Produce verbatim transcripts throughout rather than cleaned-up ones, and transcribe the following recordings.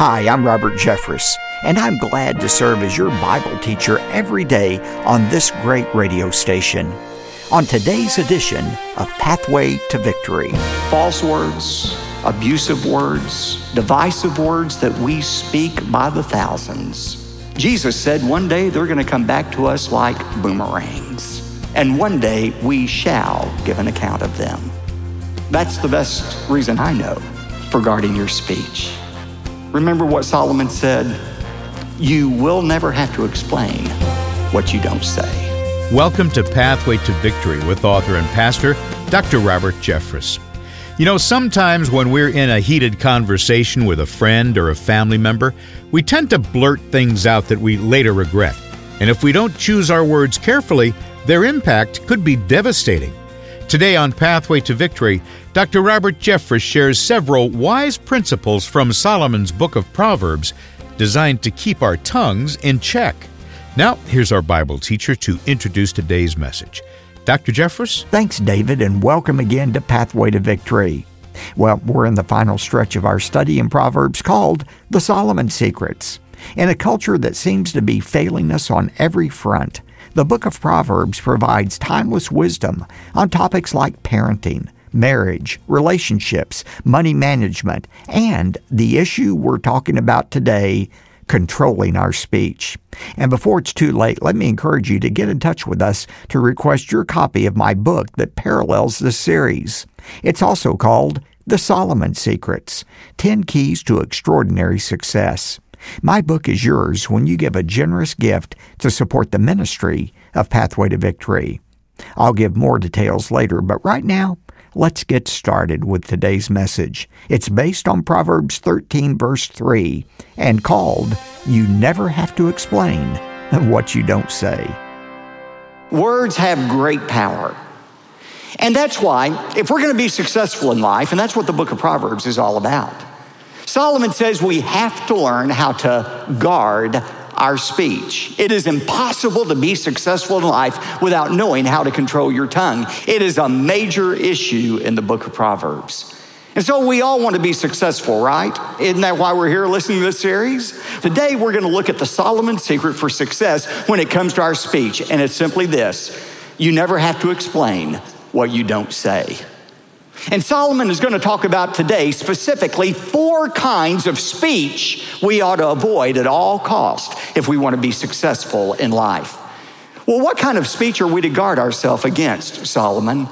Hi, I'm Robert Jeffress, and I'm glad to serve as your Bible teacher every day on this great radio station. On today's edition of Pathway to Victory. False words, abusive words, divisive words that we speak by the thousands. Jesus said one day they're going to come back to us like boomerangs, and one day we shall give an account of them. That's the best reason I know for guarding your speech. Remember what Solomon said, you will never have to explain what you don't say. Welcome to Pathway to Victory with author and pastor, Doctor Robert Jeffress. You know, sometimes when we're in a heated conversation with a friend or a family member, we tend to blurt things out that we later regret. And if we don't choose our words carefully, their impact could be devastating. Today on Pathway to Victory, Doctor Robert Jeffress shares several wise principles from Solomon's Book of Proverbs designed to keep our tongues in check. Now, here's our Bible teacher to introduce today's message. Doctor Jeffress? Thanks, David, and welcome again to Pathway to Victory. Well, we're in the final stretch of our study in Proverbs called The Solomon Secrets. In a culture that seems to be failing us on every front, the Book of Proverbs provides timeless wisdom on topics like parenting, marriage, relationships, money management, and the issue we're talking about today, controlling our speech. And before it's too late, let me encourage you to get in touch with us to request your copy of my book that parallels this series. It's also called The Solomon Secrets, ten Keys to Extraordinary Success. My book is yours when you give a generous gift to support the ministry of Pathway to Victory. I'll give more details later, but right now, let's get started with today's message. It's based on Proverbs thirteen, verse three, and called, You Never Have to Explain What You Don't Say. Words have great power. And that's why, if we're going to be successful in life, and that's what the book of Proverbs is all about, Solomon says we have to learn how to guard our speech. It is impossible to be successful in life without knowing how to control your tongue. It is a major issue in the book of Proverbs. And so we all want to be successful, right? Isn't that why we're here listening to this series? Today we're going to look at the Solomon secret for success when it comes to our speech. And it's simply this, you never have to explain what you don't say. And Solomon is going to talk about today specifically four kinds of speech we ought to avoid at all costs if we want to be successful in life. Well, what kind of speech are we to guard ourselves against, Solomon?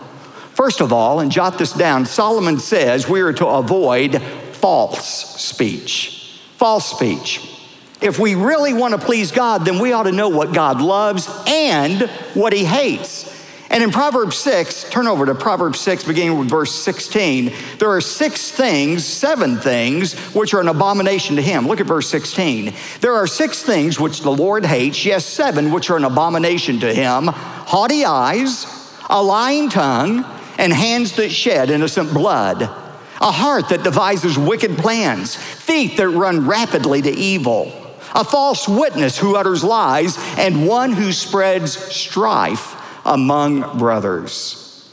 First of all, and jot this down, Solomon says we are to avoid false speech. False speech. If we really want to please God, then we ought to know what God loves and what he hates. And in Proverbs six, turn over to Proverbs six, beginning with verse sixteen. There are six things, seven things, which are an abomination to him. Look at verse sixteen. There are six things which the Lord hates, yes, seven, which are an abomination to him. Haughty eyes, a lying tongue, and hands that shed innocent blood. A heart that devises wicked plans. Feet that run rapidly to evil. A false witness who utters lies, and one who spreads strife among brothers.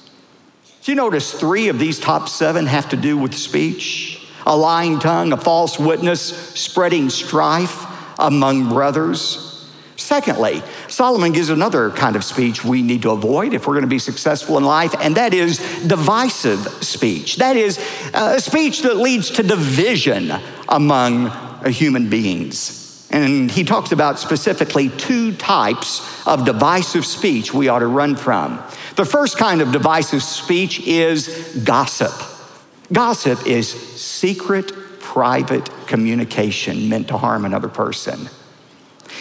Do you notice three of these top seven have to do with speech? A lying tongue, a false witness, spreading strife among brothers. Secondly, Solomon gives another kind of speech we need to avoid if we're going to be successful in life, and that is divisive speech. That is a speech that leads to division among human beings. And he talks about specifically two types of divisive speech we ought to run from. The first kind of divisive speech is gossip. Gossip is secret, private communication meant to harm another person.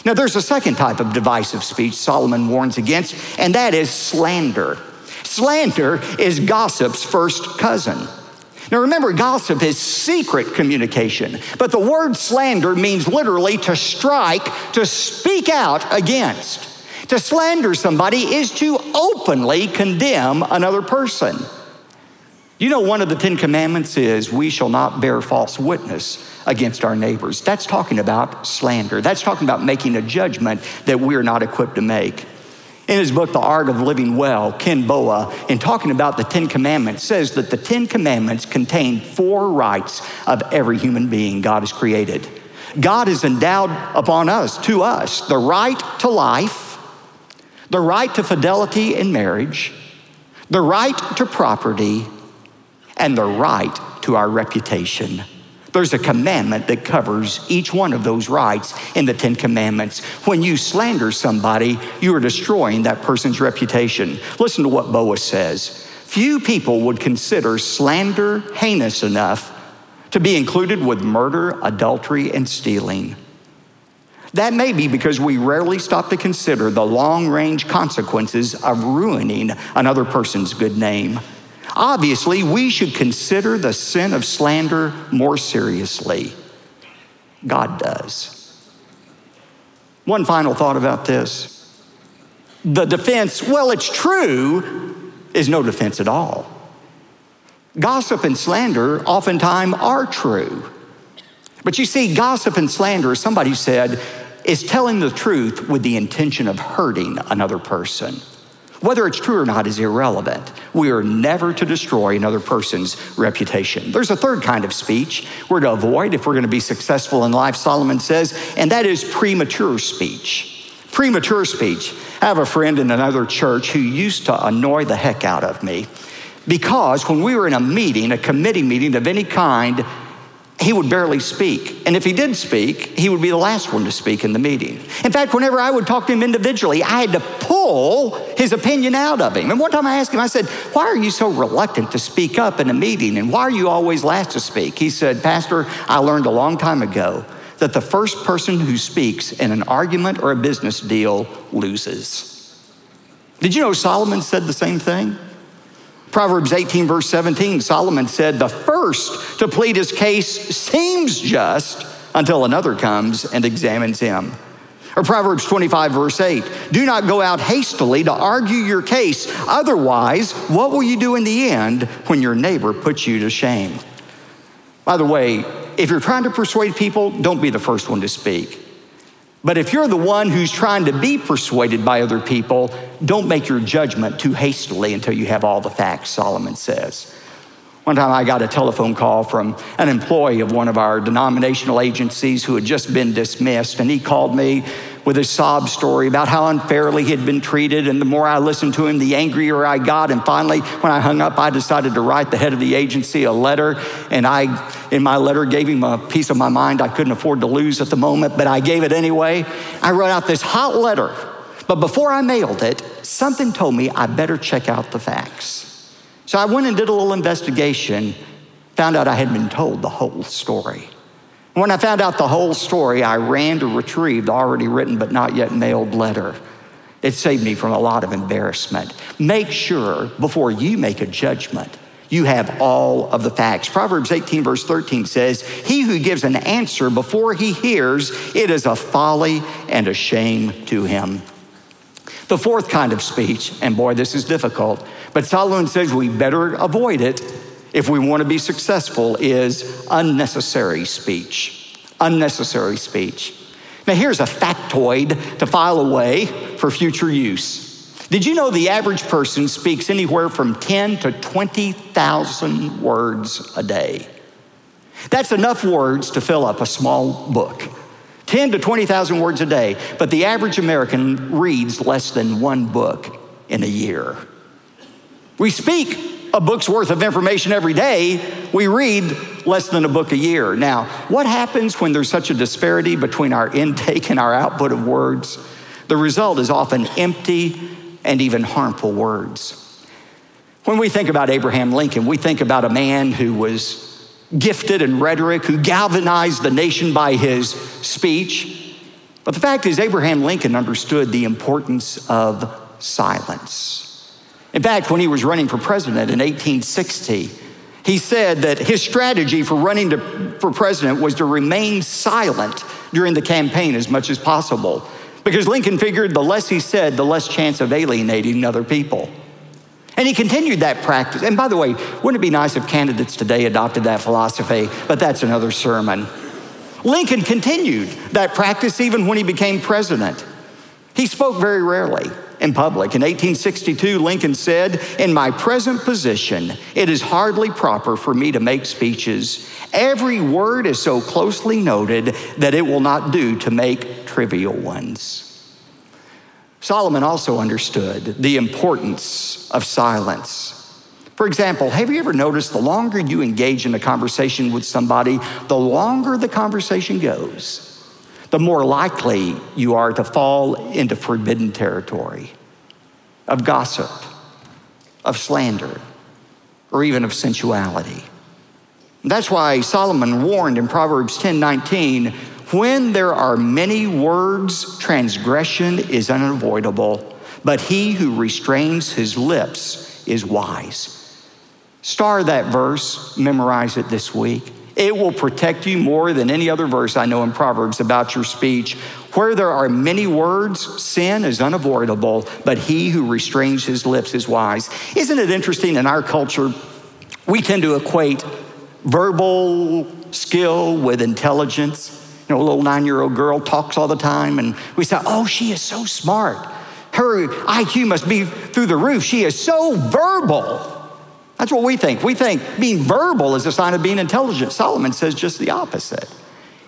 Now, there's a second type of divisive speech Solomon warns against, and that is slander. Slander is gossip's first cousin. Now remember, gossip is secret communication, but the word slander means literally to strike, to speak out against. To slander somebody is to openly condemn another person. You know, one of the Ten Commandments is we shall not bear false witness against our neighbors. That's talking about slander. That's talking about making a judgment that we're not equipped to make. In his book, The Art of Living Well, Ken Boa, in talking about the Ten Commandments, says that the Ten Commandments contain four rights of every human being God has created. God has endowed upon us, to us, the right to life, the right to fidelity in marriage, the right to property, and the right to our reputation. There's a commandment that covers each one of those rights in the Ten Commandments. When you slander somebody, you are destroying that person's reputation. Listen to what Boa says. Few people would consider slander heinous enough to be included with murder, adultery, and stealing. That may be because we rarely stop to consider the long-range consequences of ruining another person's good name. Obviously, we should consider the sin of slander more seriously. God does. One final thought about this. The defense, well, it's true, is no defense at all. Gossip and slander oftentimes are true. But you see, gossip and slander, somebody said, is telling the truth with the intention of hurting another person. Whether it's true or not is irrelevant. We are never to destroy another person's reputation. There's a third kind of speech we're to avoid if we're going to be successful in life, Solomon says, and that is premature speech. Premature speech. I have a friend in another church who used to annoy the heck out of me because when we were in a meeting, a committee meeting of any kind, he would barely speak. And if he did speak, he would be the last one to speak in the meeting. In fact, whenever I would talk to him individually, I had to pull his opinion out of him. And one time I asked him, I said, why are you so reluctant to speak up in a meeting? And why are you always last to speak? He said, Pastor, I learned a long time ago that the first person who speaks in an argument or a business deal loses. Did you know Solomon said the same thing? Proverbs eighteen, verse seventeen, Solomon said, the first to plead his case seems just until another comes and examines him. Or Proverbs twenty-five, verse eight, do not go out hastily to argue your case. Otherwise, what will you do in the end when your neighbor puts you to shame? By the way, if you're trying to persuade people, don't be the first one to speak. But if you're the one who's trying to be persuaded by other people, don't make your judgment too hastily until you have all the facts, Solomon says. One time I got a telephone call from an employee of one of our denominational agencies who had just been dismissed, and he called me with a sob story about how unfairly he had been treated, and the more I listened to him, the angrier I got, and finally, when I hung up, I decided to write the head of the agency a letter, and I, in my letter, gave him a piece of my mind I couldn't afford to lose at the moment, but I gave it anyway. I wrote out this hot letter, but before I mailed it, something told me I better check out the facts. So I went and did a little investigation, found out I had been told the whole story. When I found out the whole story, I ran to retrieve the already written but not yet mailed letter. It saved me from a lot of embarrassment. Make sure before you make a judgment, you have all of the facts. Proverbs eighteen, verse thirteen says, he who gives an answer before he hears, it is a folly and a shame to him. The fourth kind of speech, and boy, this is difficult, but Solomon says we better avoid it if we want to be successful, is unnecessary speech. Unnecessary speech. Now, here's a factoid to file away for future use. Did you know the average person speaks anywhere from ten to twenty thousand words a day? That's enough words to fill up a small book. ten to twenty thousand words a day, but the average American reads less than one book in a year. We speak a book's worth of information every day. We read less than a book a year. Now, what happens when there's such a disparity between our intake and our output of words? The result is often empty and even harmful words. When we think about Abraham Lincoln, we think about a man who was gifted in rhetoric, who galvanized the nation by his speech. But the fact is, Abraham Lincoln understood the importance of silence. In fact, when he was running for president in eighteen sixty, he said that his strategy for running to, for president was to remain silent during the campaign as much as possible, because Lincoln figured the less he said, the less chance of alienating other people. And he continued that practice. And by the way, wouldn't it be nice if candidates today adopted that philosophy? But that's another sermon. Lincoln continued that practice even when he became president. He spoke very rarely. in public. In eighteen sixty-two, Lincoln said, "In my present position, it is hardly proper for me to make speeches. Every word is so closely noted that it will not do to make trivial ones." Solomon also understood the importance of silence. For example, have you ever noticed the longer you engage in a conversation with somebody, the longer the conversation goes, the more likely you are to fall into forbidden territory of gossip, of slander, or even of sensuality. That's why Solomon warned in Proverbs ten nineteen, when there are many words, transgression is unavoidable, but he who restrains his lips is wise. Star that verse, memorize it this week. It will protect you more than any other verse I know in Proverbs about your speech. Where there are many words, sin is unavoidable, but he who restrains his lips is wise. Isn't it interesting in our culture, we tend to equate verbal skill with intelligence. You know, a little nine-year-old girl talks all the time and we say, oh, she is so smart. Her I Q must be through the roof. She is so verbal. That's what we think. We think being verbal is a sign of being intelligent. Solomon says just the opposite.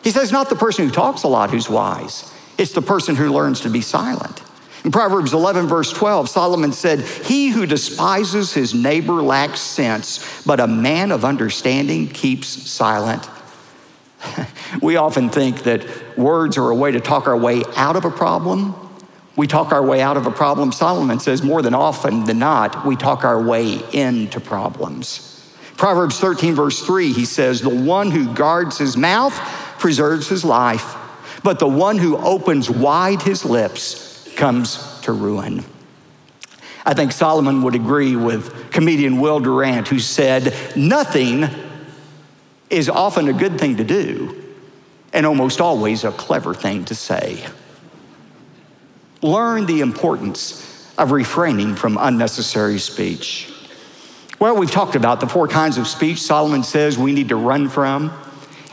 He says not the person who talks a lot who's wise. It's the person who learns to be silent. In Proverbs eleven, verse twelve, Solomon said, "He who despises his neighbor lacks sense, but a man of understanding keeps silent." We often think that words are a way to talk our way out of a problem. We talk our way out of a problem. Solomon says more than often than not, we talk our way into problems. Proverbs thirteen, verse three, he says, "The one who guards his mouth preserves his life, but the one who opens wide his lips comes to ruin." I think Solomon would agree with comedian Will Durant, who said, "Nothing is often a good thing to do and almost always a clever thing to say." Learn the importance of refraining from unnecessary speech. Well, we've talked about the four kinds of speech Solomon says we need to run from.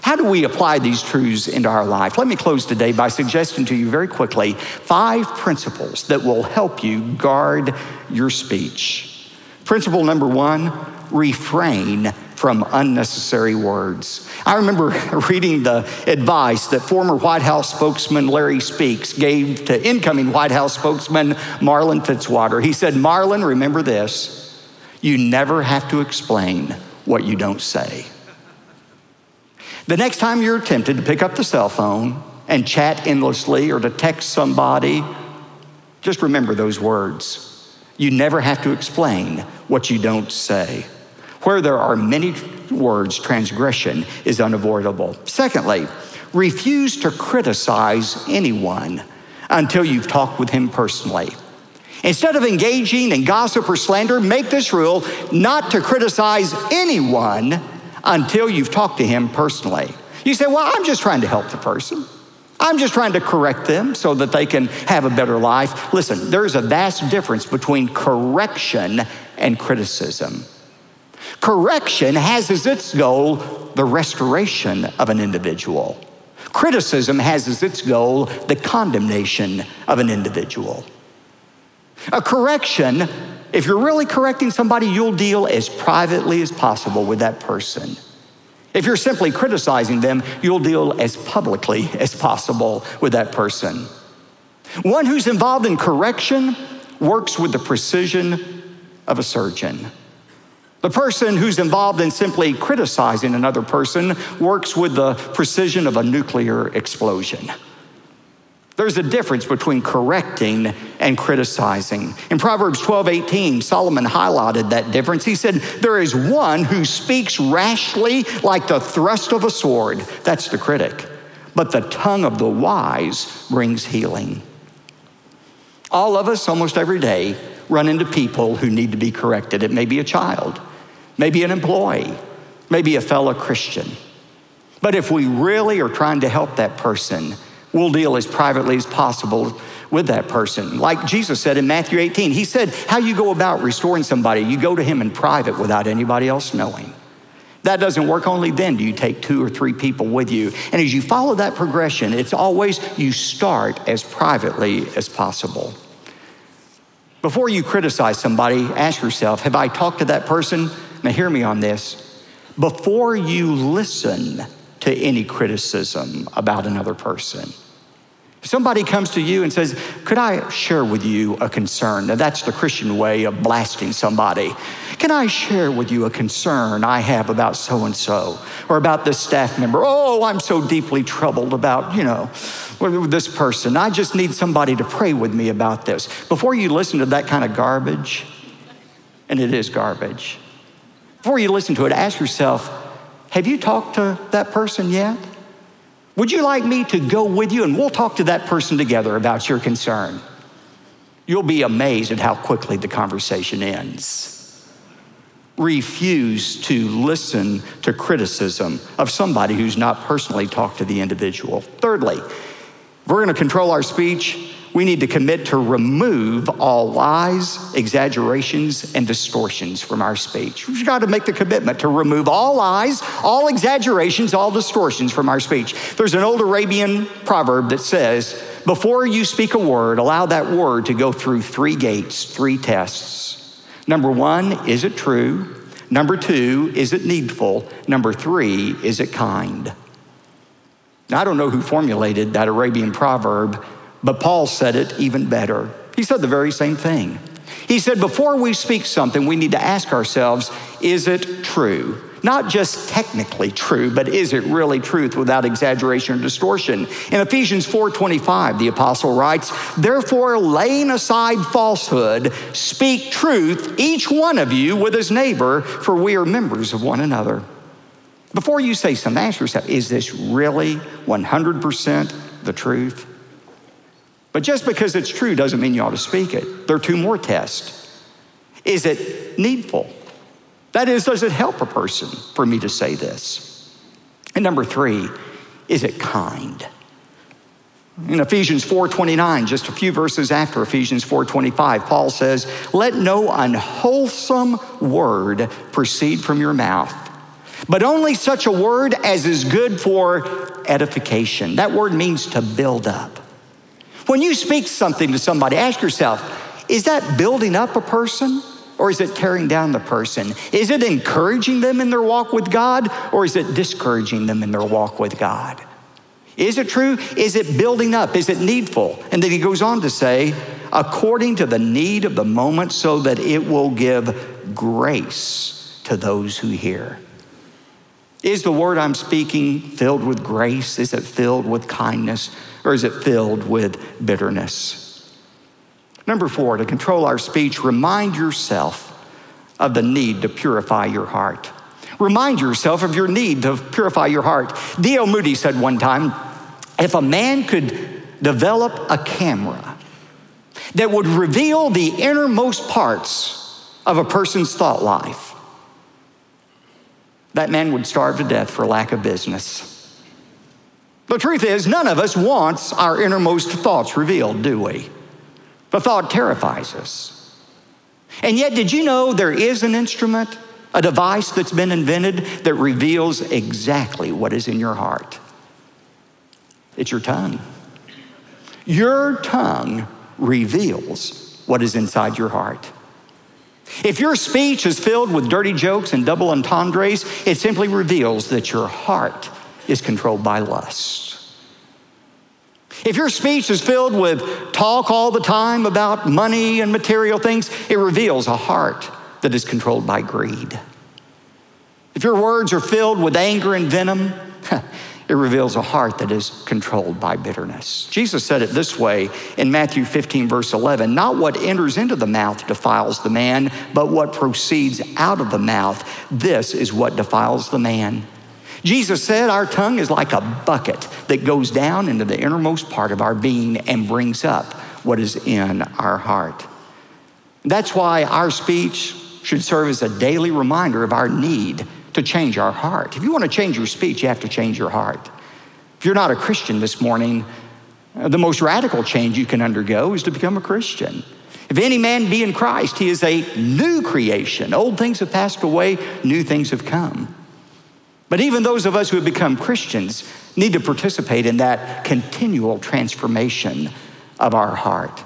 How do we apply these truths into our life? Let me close today by suggesting to you very quickly five principles that will help you guard your speech. Principle number one, refrain from unnecessary words. I remember reading the advice that former White House spokesman Larry Speakes gave to incoming White House spokesman Marlin Fitzwater. He said, "Marlin, remember this, you never have to explain what you don't say." The next time you're tempted to pick up the cell phone and chat endlessly or to text somebody, just remember those words. You never have to explain what you don't say. Where there are many words, transgression is unavoidable. Secondly, refuse to criticize anyone until you've talked with him personally. Instead of engaging in gossip or slander, make this rule not to criticize anyone until you've talked to him personally. You say, well, I'm just trying to help the person. I'm just trying to correct them so that they can have a better life. Listen, there's a vast difference between correction and criticism. Correction has as its goal the restoration of an individual. Criticism has as its goal the condemnation of an individual. A correction, if you're really correcting somebody, you'll deal as privately as possible with that person. If you're simply criticizing them, you'll deal as publicly as possible with that person. One who's involved in correction works with the precision of a surgeon. The person who's involved in simply criticizing another person works with the precision of a nuclear explosion. There's a difference between correcting and criticizing. In Proverbs twelve eighteen, Solomon highlighted that difference. He said, "There is one who speaks rashly like the thrust of a sword." That's the critic. "But the tongue of the wise brings healing." All of us, almost every day, run into people who need to be corrected. It may be a child. Maybe an employee, maybe a fellow Christian. But if we really are trying to help that person, we'll deal as privately as possible with that person. Like Jesus said in Matthew eighteen, he said, how you go about restoring somebody, you go to him in private without anybody else knowing. That doesn't work. Only then do you take two or three people with you. And as you follow that progression, it's always you start as privately as possible. Before you criticize somebody, ask yourself, have I talked to that person? Now hear me on this. Before you listen to any criticism about another person, if somebody comes to you and says, could I share with you a concern? Now that's the Christian way of blasting somebody. Can I share with you a concern I have about so-and-so or about this staff member? Oh, I'm so deeply troubled about, you know, this person. I just need somebody to pray with me about this. Before you listen to that kind of garbage, and it is garbage, before you listen to it, ask yourself, have you talked to that person yet? Would you like me to go with you? And we'll talk to that person together about your concern. You'll be amazed at how quickly the conversation ends. Refuse to listen to criticism of somebody who's not personally talked to the individual. Thirdly, if we're going to control our speech, we need to commit to remove all lies, exaggerations, and distortions from our speech. We've got to make the commitment to remove all lies, all exaggerations, all distortions from our speech. There's an old Arabian proverb that says, before you speak a word, allow that word to go through three gates, three tests. Number one, is it true? Number two, is it needful? Number three, is it kind? Now, I don't know who formulated that Arabian proverb, but Paul said it even better. He said the very same thing. He said, before we speak something, we need to ask ourselves, is it true? Not just technically true, but is it really truth without exaggeration or distortion? In Ephesians four twenty-five, the apostle writes, therefore, laying aside falsehood, speak truth, each one of you with his neighbor, for we are members of one another. Before you say something, ask yourself, is this really one hundred percent the truth? But just because it's true doesn't mean you ought to speak it. There are two more tests. Is it needful? That is, does it help a person for me to say this? And number three, is it kind? In Ephesians four twenty-nine, just a few verses after Ephesians four twenty-five, Paul says, let no unwholesome word proceed from your mouth, but only such a word as is good for edification. That word means to build up. When you speak something to somebody, ask yourself, is that building up a person or is it tearing down the person? Is it encouraging them in their walk with God or is it discouraging them in their walk with God? Is it true? Is it building up? Is it needful? And then he goes on to say, according to the need of the moment, so that it will give grace to those who hear. Is the word I'm speaking filled with grace? Is it filled with kindness? Or is it filled with bitterness? Number four, to control our speech, remind yourself of the need to purify your heart. Remind yourself of your need to purify your heart. D L Moody said one time, if a man could develop a camera that would reveal the innermost parts of a person's thought life, that man would starve to death for lack of business. The truth is, none of us wants our innermost thoughts revealed, do we? The thought terrifies us. And yet, did you know there is an instrument, a device that's been invented that reveals exactly what is in your heart? It's your tongue. Your tongue reveals what is inside your heart. If your speech is filled with dirty jokes and double entendres, it simply reveals that your heart is controlled by lust. If your speech is filled with talk all the time about money and material things, it reveals a heart that is controlled by greed. If your words are filled with anger and venom, it reveals a heart that is controlled by bitterness. Jesus said it this way in Matthew fifteen, verse eleven, not what enters into the mouth defiles the man, but what proceeds out of the mouth. This is what defiles the man. Jesus said our tongue is like a bucket that goes down into the innermost part of our being and brings up what is in our heart. That's why our speech should serve as a daily reminder of our need to change our heart. If you want to change your speech, you have to change your heart. If you're not a Christian this morning, the most radical change you can undergo is to become a Christian. If any man be in Christ, he is a new creation. Old things have passed away, new things have come. But even those of us who have become Christians need to participate in that continual transformation of our heart.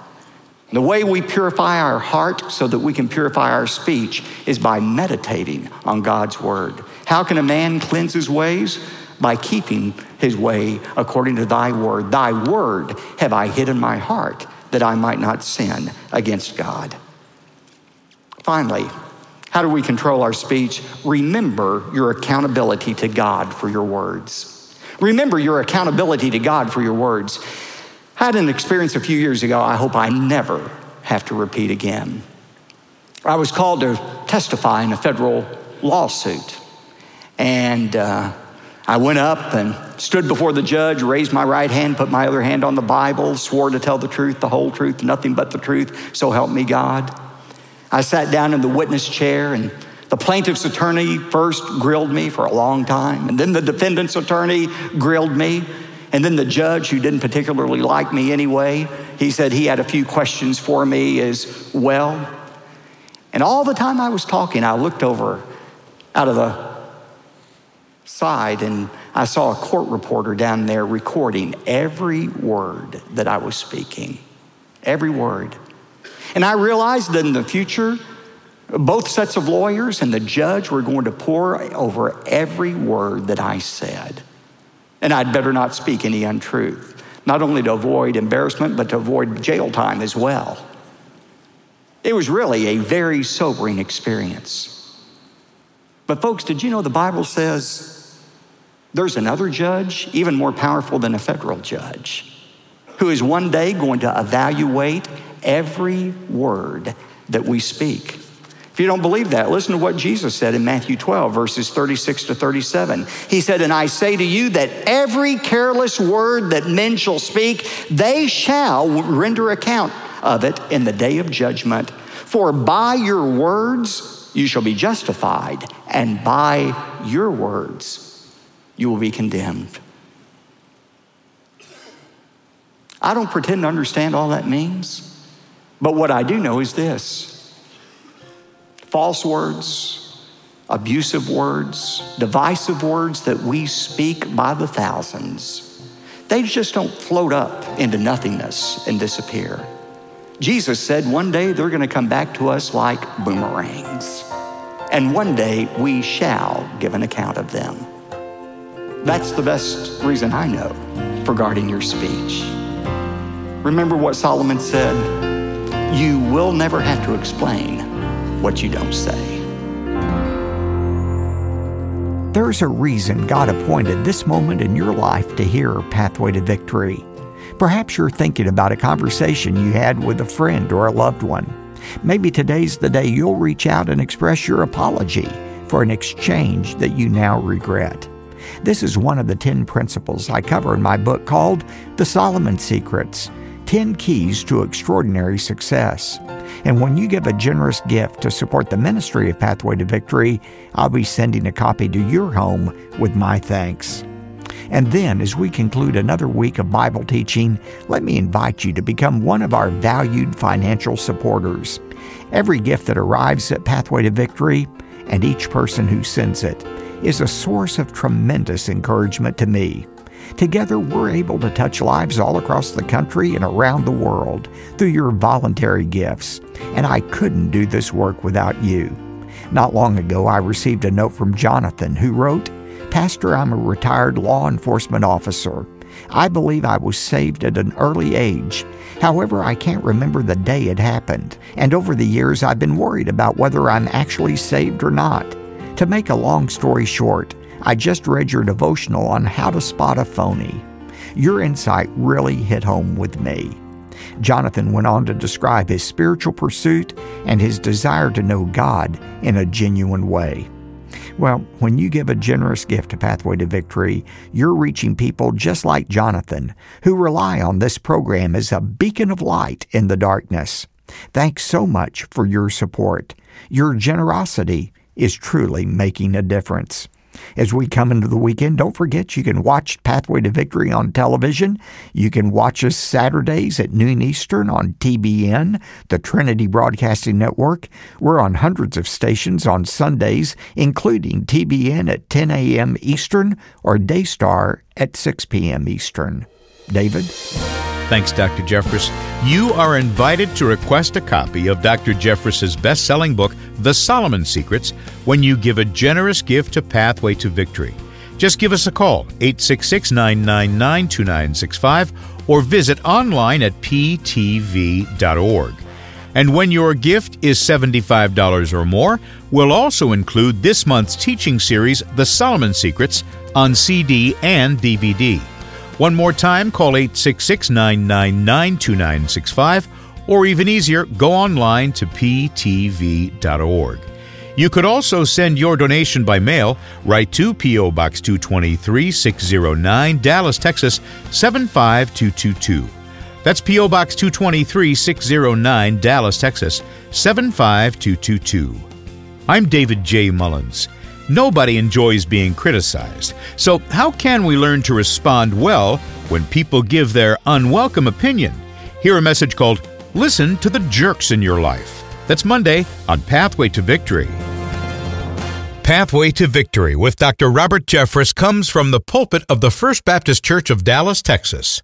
The way we purify our heart so that we can purify our speech is by meditating on God's word. How can a man cleanse his ways? By keeping his way according to thy word. Thy word have I hid in my heart that I might not sin against God. Finally, how do we control our speech? Remember your accountability to God for your words. Remember your accountability to God for your words. I had an experience a few years ago I hope I never have to repeat again. I was called to testify in a federal lawsuit. And uh, I went up and stood before the judge, raised my right hand, put my other hand on the Bible, swore to tell the truth, the whole truth, nothing but the truth, so help me God. I sat down in the witness chair, and the plaintiff's attorney first grilled me for a long time, and then the defendant's attorney grilled me, and then the judge, who didn't particularly like me anyway, he said he had a few questions for me as well. And all the time I was talking, I looked over out of the side, and I saw a court reporter down there recording every word that I was speaking, every word. And I realized that in the future, both sets of lawyers and the judge were going to pore over every word that I said. And I'd better not speak any untruth, not only to avoid embarrassment, but to avoid jail time as well. It was really a very sobering experience. But folks, did you know the Bible says there's another judge, even more powerful than a federal judge, who is one day going to evaluate every word that we speak. If you don't believe that, listen to what Jesus said in Matthew twelve, verses thirty-six to thirty-seven. He said, "And I say to you that every careless word that men shall speak, they shall render account of it in the day of judgment. For by your words you shall be justified, and by your words you will be condemned." I don't pretend to understand all that means. But what I do know is this: false words, abusive words, divisive words that we speak by the thousands, they just don't float up into nothingness and disappear. Jesus said one day they're going to come back to us like boomerangs. And one day we shall give an account of them. That's the best reason I know for guarding your speech. Remember what Solomon said: you will never have to explain what you don't say. There's a reason God appointed this moment in your life to hear Pathway to Victory. Perhaps you're thinking about a conversation you had with a friend or a loved one. Maybe today's the day you'll reach out and express your apology for an exchange that you now regret. This is one of the ten principles I cover in my book called The Solomon Secrets, ten Keys to Extraordinary Success. And when you give a generous gift to support the ministry of Pathway to Victory, I'll be sending a copy to your home with my thanks. And then, as we conclude another week of Bible teaching, let me invite you to become one of our valued financial supporters. Every gift that arrives at Pathway to Victory, and each person who sends it, is a source of tremendous encouragement to me. Together, we're able to touch lives all across the country and around the world through your voluntary gifts, and I couldn't do this work without you. Not long ago, I received a note from Jonathan, who wrote, "Pastor, I'm a retired law enforcement officer. I believe I was saved at an early age. However, I can't remember the day it happened, and over the years, I've been worried about whether I'm actually saved or not. To make a long story short, I just read your devotional on how to spot a phony. Your insight really hit home with me." Jonathan went on to describe his spiritual pursuit and his desire to know God in a genuine way. Well, when you give a generous gift to Pathway to Victory, you're reaching people just like Jonathan, who rely on this program as a beacon of light in the darkness. Thanks so much for your support. Your generosity is truly making a difference. As we come into the weekend, don't forget you can watch Pathway to Victory on television. You can watch us Saturdays at noon Eastern on T B N, the Trinity Broadcasting Network. We're on hundreds of stations on Sundays, including T B N at ten a.m. Eastern or Daystar at six p.m. Eastern. David? Thanks, Doctor Jeffress. You are invited to request a copy of Doctor Jeffress's best-selling book, The Solomon Secrets, when you give a generous gift to Pathway to Victory. Just give us a call, eight six six, nine nine nine, two nine six five, or visit online at p t v dot org. And when your gift is seventy-five dollars or more, we'll also include this month's teaching series, The Solomon Secrets, on C D and D V D. One more time, call eight six six, nine nine nine, two nine six five, or even easier, go online to p t v dot org. You could also send your donation by mail right to P O. Box two two three, six zero nine, Dallas, Texas seven five two two two. That's P O. Box two two three, six zero nine, Dallas, Texas seven five two two two. I'm David J. Mullins. Nobody enjoys being criticized. So how can we learn to respond well when people give their unwelcome opinion? Hear a message called Listen to the Jerks in Your Life. That's Monday on Pathway to Victory. Pathway to Victory with Doctor Robert Jeffress comes from the pulpit of the First Baptist Church of Dallas, Texas.